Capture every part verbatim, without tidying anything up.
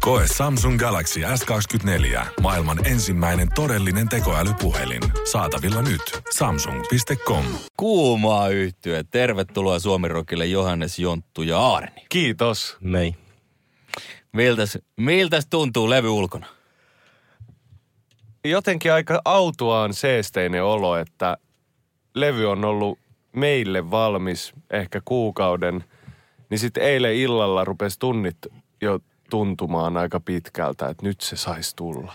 Koe Samsung Galaxy S kaksikymmentäneljä, maailman ensimmäinen todellinen tekoälypuhelin. Saatavilla nyt. samsung piste com. Kuumaa yhtye. Tervetuloa Suomirockille Johannes, Jonttu ja Aarni. Kiitos. Mei. Miltäs, miltäs tuntuu levy ulkona? Jotenkin aika autuaan seesteinen olo, että levy on ollut meille valmis ehkä kuukauden. Niin sitten eilen illalla rupesi tunnit jo tuntumaan aika pitkältä, että nyt se saisi tulla.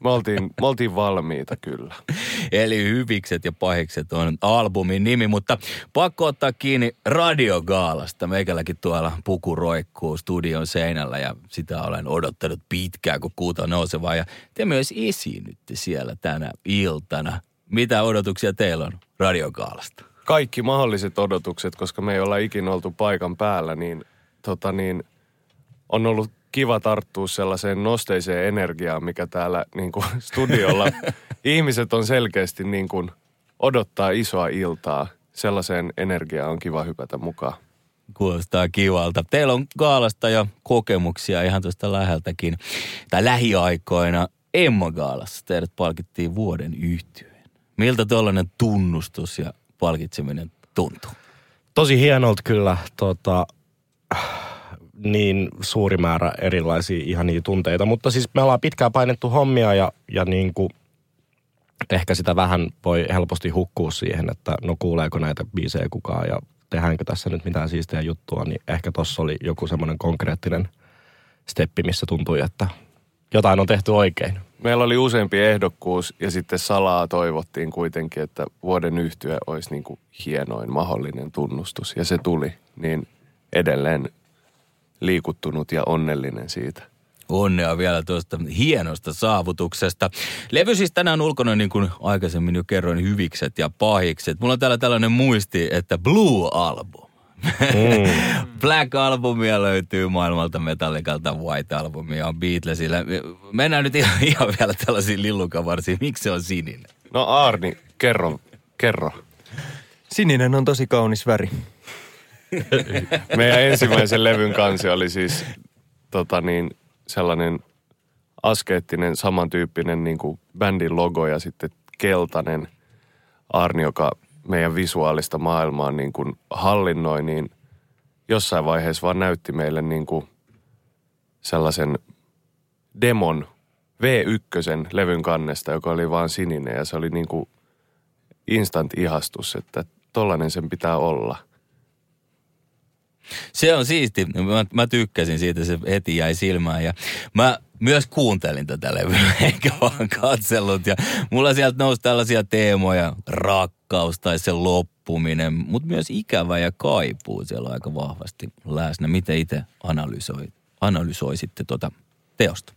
Me oltiin, me oltiin valmiita kyllä. Eli Hyvikset ja pahikset on albumin nimi, mutta pakko ottaa kiinni radiogaalasta. Meikälläkin tuolla puku roikkuu studion seinällä ja sitä olen odottanut pitkään, kun kuuta nousevaa. Ja te myös esiinnytte siellä tänä iltana. Mitä odotuksia teillä on radiogaalasta? Kaikki mahdolliset odotukset, koska me ei olla ikinä oltu paikan päällä, niin tota niin... On ollut kiva tarttua sellaiseen nosteiseen energiaan, mikä täällä niin kuin studiolla ihmiset on selkeästi niin kuin odottaa isoa iltaa. Sellaiseen energiaan on kiva hypätä mukaan. Kuulostaa kivalta. Teillä on gaalasta jo kokemuksia ihan tuosta läheltäkin. Tai lähiaikoina Emma Gaalassa teidät palkittiin vuoden yhtyeen. Miltä tuollainen tunnustus ja palkitseminen tuntuu? Tosi hienolta kyllä. Tota... niin suuri määrä erilaisia ihania tunteita, mutta siis me ollaan pitkään painettu hommia ja, ja niin kuin ehkä sitä vähän voi helposti hukkua siihen, että no kuuleeko näitä biisejä kukaan ja tehdäänkö tässä nyt mitään siistejä juttua, niin ehkä tossa oli joku semmoinen konkreettinen steppi, missä tuntui, että jotain on tehty oikein. Meillä oli useampi ehdokkuus ja sitten salaa toivottiin kuitenkin, että vuoden yhtye olisi niin kuin hienoin mahdollinen tunnustus ja se tuli, niin edelleen liikuttunut ja onnellinen siitä. Onnea vielä tuosta hienosta saavutuksesta. Levy siis tänään ulkona, niin kuin aikaisemmin jo kerroin, Hyvikset ja pahikset. Mulla on täällä tällainen muisti, että Blue Album. Mm. Black Albumia löytyy maailmalta, Metallicalta, White Albumia on Beatlesillä. Mennään nyt ihan, ihan vielä tällaisiin lillukavarsiin. Miksi se on sininen? No Aarni, kerro, kerro. Sininen on tosi kaunis väri. Meidän ensimmäisen levyn kansi oli siis tota niin, sellainen askeettinen, samantyyppinen niin kuin bändin logo ja sitten keltainen Aarni, joka meidän visuaalista maailmaa niin kuin hallinnoi, niin jossain vaiheessa vaan näytti meille niin kuin sellaisen demon V yksi levyn kannesta, joka oli vaan sininen ja se oli niin kuin instant ihastus, että tollainen sen pitää olla. Se on siisti. Mä, mä tykkäsin siitä, se heti jäi silmään ja mä myös kuuntelin tätä levyä, eikä vaan katsellut. Ja mulla sieltä nousi tällaisia teemoja, rakkaus tai se loppuminen, mutta myös ikävä ja kaipuu siellä on aika vahvasti läsnä. Miten itse analysoit, analysoisitte tuota teosta?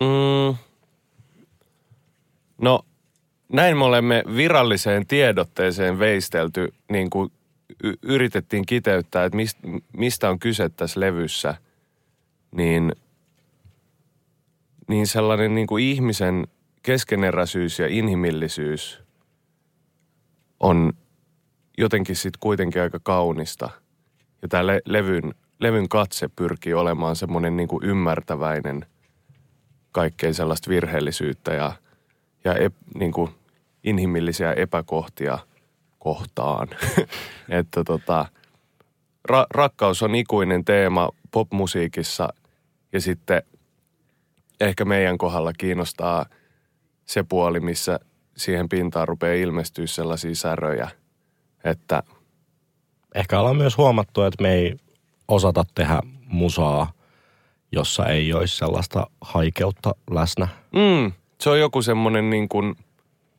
Mm. No näin me olemme viralliseen tiedotteeseen veistelty niin kuin yritettiin kiteyttää, että mistä on kyse tässä levyssä, niin, niin sellainen niin kuin ihmisen keskeneräisyys ja inhimillisyys on jotenkin sitten kuitenkin aika kaunista. Ja tämä le- levyn, levyn katse pyrkii olemaan semmoinen niin kuin ymmärtäväinen kaikkea sellaista virheellisyyttä ja, ja ep, niin kuin inhimillisiä epäkohtia kohtaan. Että tota, ra- rakkaus on ikuinen teema popmusiikissa ja sitten ehkä meidän kohdalla kiinnostaa se puoli, missä siihen pintaan rupeaa ilmestyä sellaisia säröjä, että... Ehkä ollaan myös huomattu, että me ei osata tehdä musaa, jossa ei olisi sellaista haikeutta läsnä. Mm, se on joku semmoinen niin kuin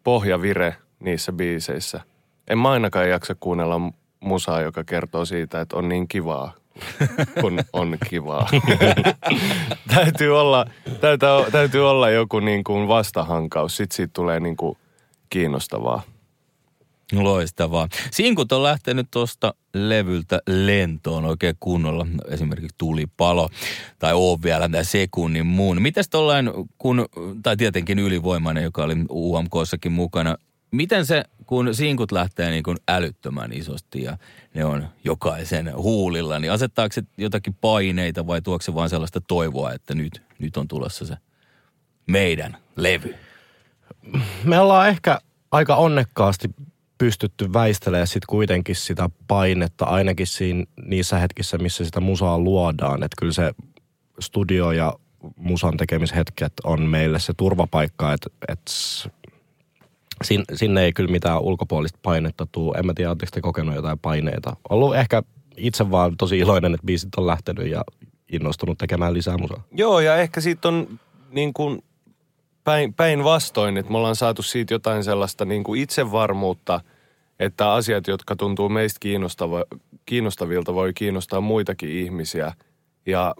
pohjavire niissä biiseissä. En mä ainakaan jaksa kuunnella musaa, joka kertoo siitä, että on niin kivaa, kun on kivaa. täytyy, olla, täytyy, täytyy olla joku niin kuin vastahankaus, sit siitä tulee niin kuin kiinnostavaa. Loistavaa. Sinkut on lähtenyt tuosta levyltä lentoon oikein kunnolla. Esimerkiksi Tulipalo tai oo vielä tai sekunnin muun. Mites tollain, kun, tai tietenkin Ylivoimainen, joka oli U M K:ssakin mukana, miten se, kun sinkut lähtee niin kuin älyttömän isosti ja ne on jokaisen huulilla, niin asettaako se jotakin paineita vai tuokse se vaan sellaista toivoa, että nyt, nyt on tulossa se meidän levy? Me ollaan ehkä aika onnekkaasti pystytty väistelemään sitten kuitenkin sitä painetta, ainakin siinä, niissä hetkissä, missä sitä musaa luodaan. Että kyllä se studio ja musan tekemishetket on meille se turvapaikka, että et sin, sinne ei kyllä mitään ulkopuolista painetta tule. En mä tiedä, oletteko te kokenut jotain paineita. Ollut ehkä itse vaan tosi iloinen, että biisit on lähtenyt ja innostunut tekemään lisää musaa. Joo, ja ehkä siitä on niin kuin päin, päin vastoin, että me ollaan saatu siitä jotain sellaista niin kuin itsevarmuutta, että asiat, jotka tuntuu meistä kiinnostava, kiinnostavilta, voi kiinnostaa muitakin ihmisiä. Ja,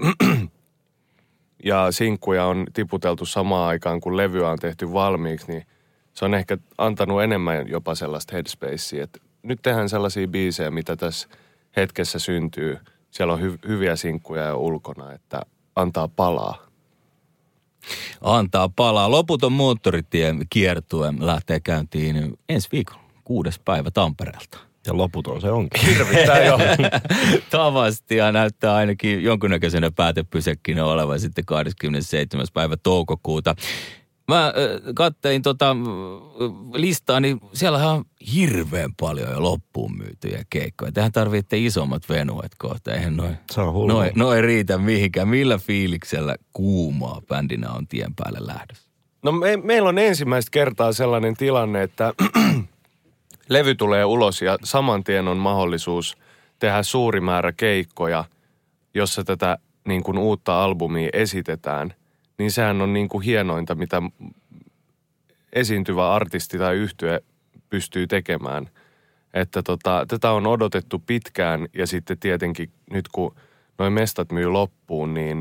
ja sinkkuja on tiputeltu samaan aikaan, kun levyä on tehty valmiiksi, niin se on ehkä antanut enemmän jopa sellaista headspacea, että nyt tehdään sellaisia biisejä, mitä tässä hetkessä syntyy. Siellä on hy- hyviä sinkkuja jo ulkona, että antaa palaa. Antaa palaa. Loputon moottoritie kiertue lähtee käyntiin ensi viikolla, kuudes päivä Tampereelta. Ja loputon se onkin. Hirvittää jo. Tavastia näyttää ainakin jonkunnäköisenä päätepysäkkinä olevan sitten kahdeskymmenesseitsemäs päivä toukokuuta. Mä äh, kattein tota listaa, niin siellähän on hirveän paljon jo loppuun myytyjä keikkoja. Tähän tarvitte isommat venuet kohta. Eihän noin noi, noi riitä mihinkään. Millä fiiliksellä Kuumaa bändinä on tien päälle lähdössä? No me, meillä on ensimmäistä kertaa sellainen tilanne, että levy tulee ulos ja saman tien on mahdollisuus tehdä suuri määrä keikkoja, jossa tätä niin kuin uutta albumia esitetään. Niin sehän on niin kuin hienointa, mitä esiintyvä artisti tai yhtye pystyy tekemään. Että tota, tätä on odotettu pitkään ja sitten tietenkin nyt kun noi mestat myy loppuun, niin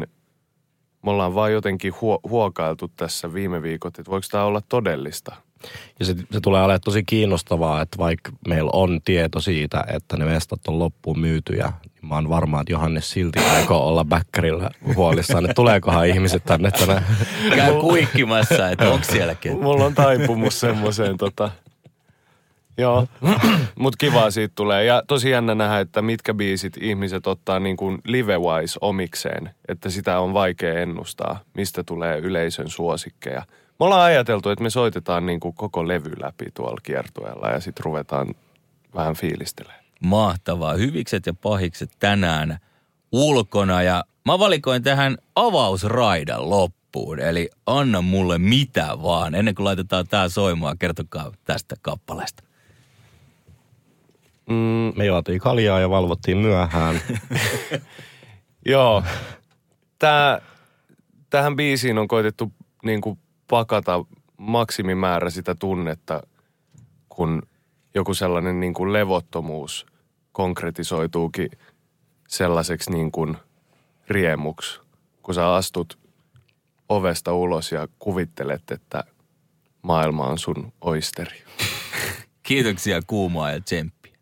me ollaan vaan jotenkin huo- huokailtu tässä viime viikot, että voiko tämä olla todellista. Ja se, se tulee olemaan tosi kiinnostavaa, että vaikka meillä on tieto siitä, että ne mestat on loppuun myytyjä, niin mä oon varma, että Johannes silti aikoo olla bäkkärillä huolissaan, että tuleekohan ihmiset tänne tänään. Käy kuikkimassa, että onko sielläkin. Mulla on taipumus semmoiseen tota. Joo, mut kivaa siitä tulee. Ja tosi jännä nähdä, että mitkä biisit ihmiset ottaa niin kuin live-wise omikseen, että sitä on vaikea ennustaa, mistä tulee yleisön suosikkeja. Me ollaan ajateltu, että me soitetaan niin kuin koko levy läpi tuolla kiertueella ja sitten ruvetaan vähän fiilistelemään. Mahtavaa. Hyvikset ja pahikset tänään ulkona ja mä valikoin tähän avausraidan loppuun. Eli anna mulle mitä vaan. Ennen kuin laitetaan tää soimaan, kertokaa tästä kappaleesta. Mm, me juotiin kaljaa ja valvottiin myöhään. Joo. Tää, tähän biisiin on koitettu niin kuin pakata maksimimäärä sitä tunnetta, kun joku sellainen niin kuin levottomuus konkretisoituukin sellaiseksi niin kuin riemuksi. Kun sä astut ovesta ulos ja kuvittelet, että maailma on sun oisteri. Kiitoksia Kuumaa ja tsemppiä.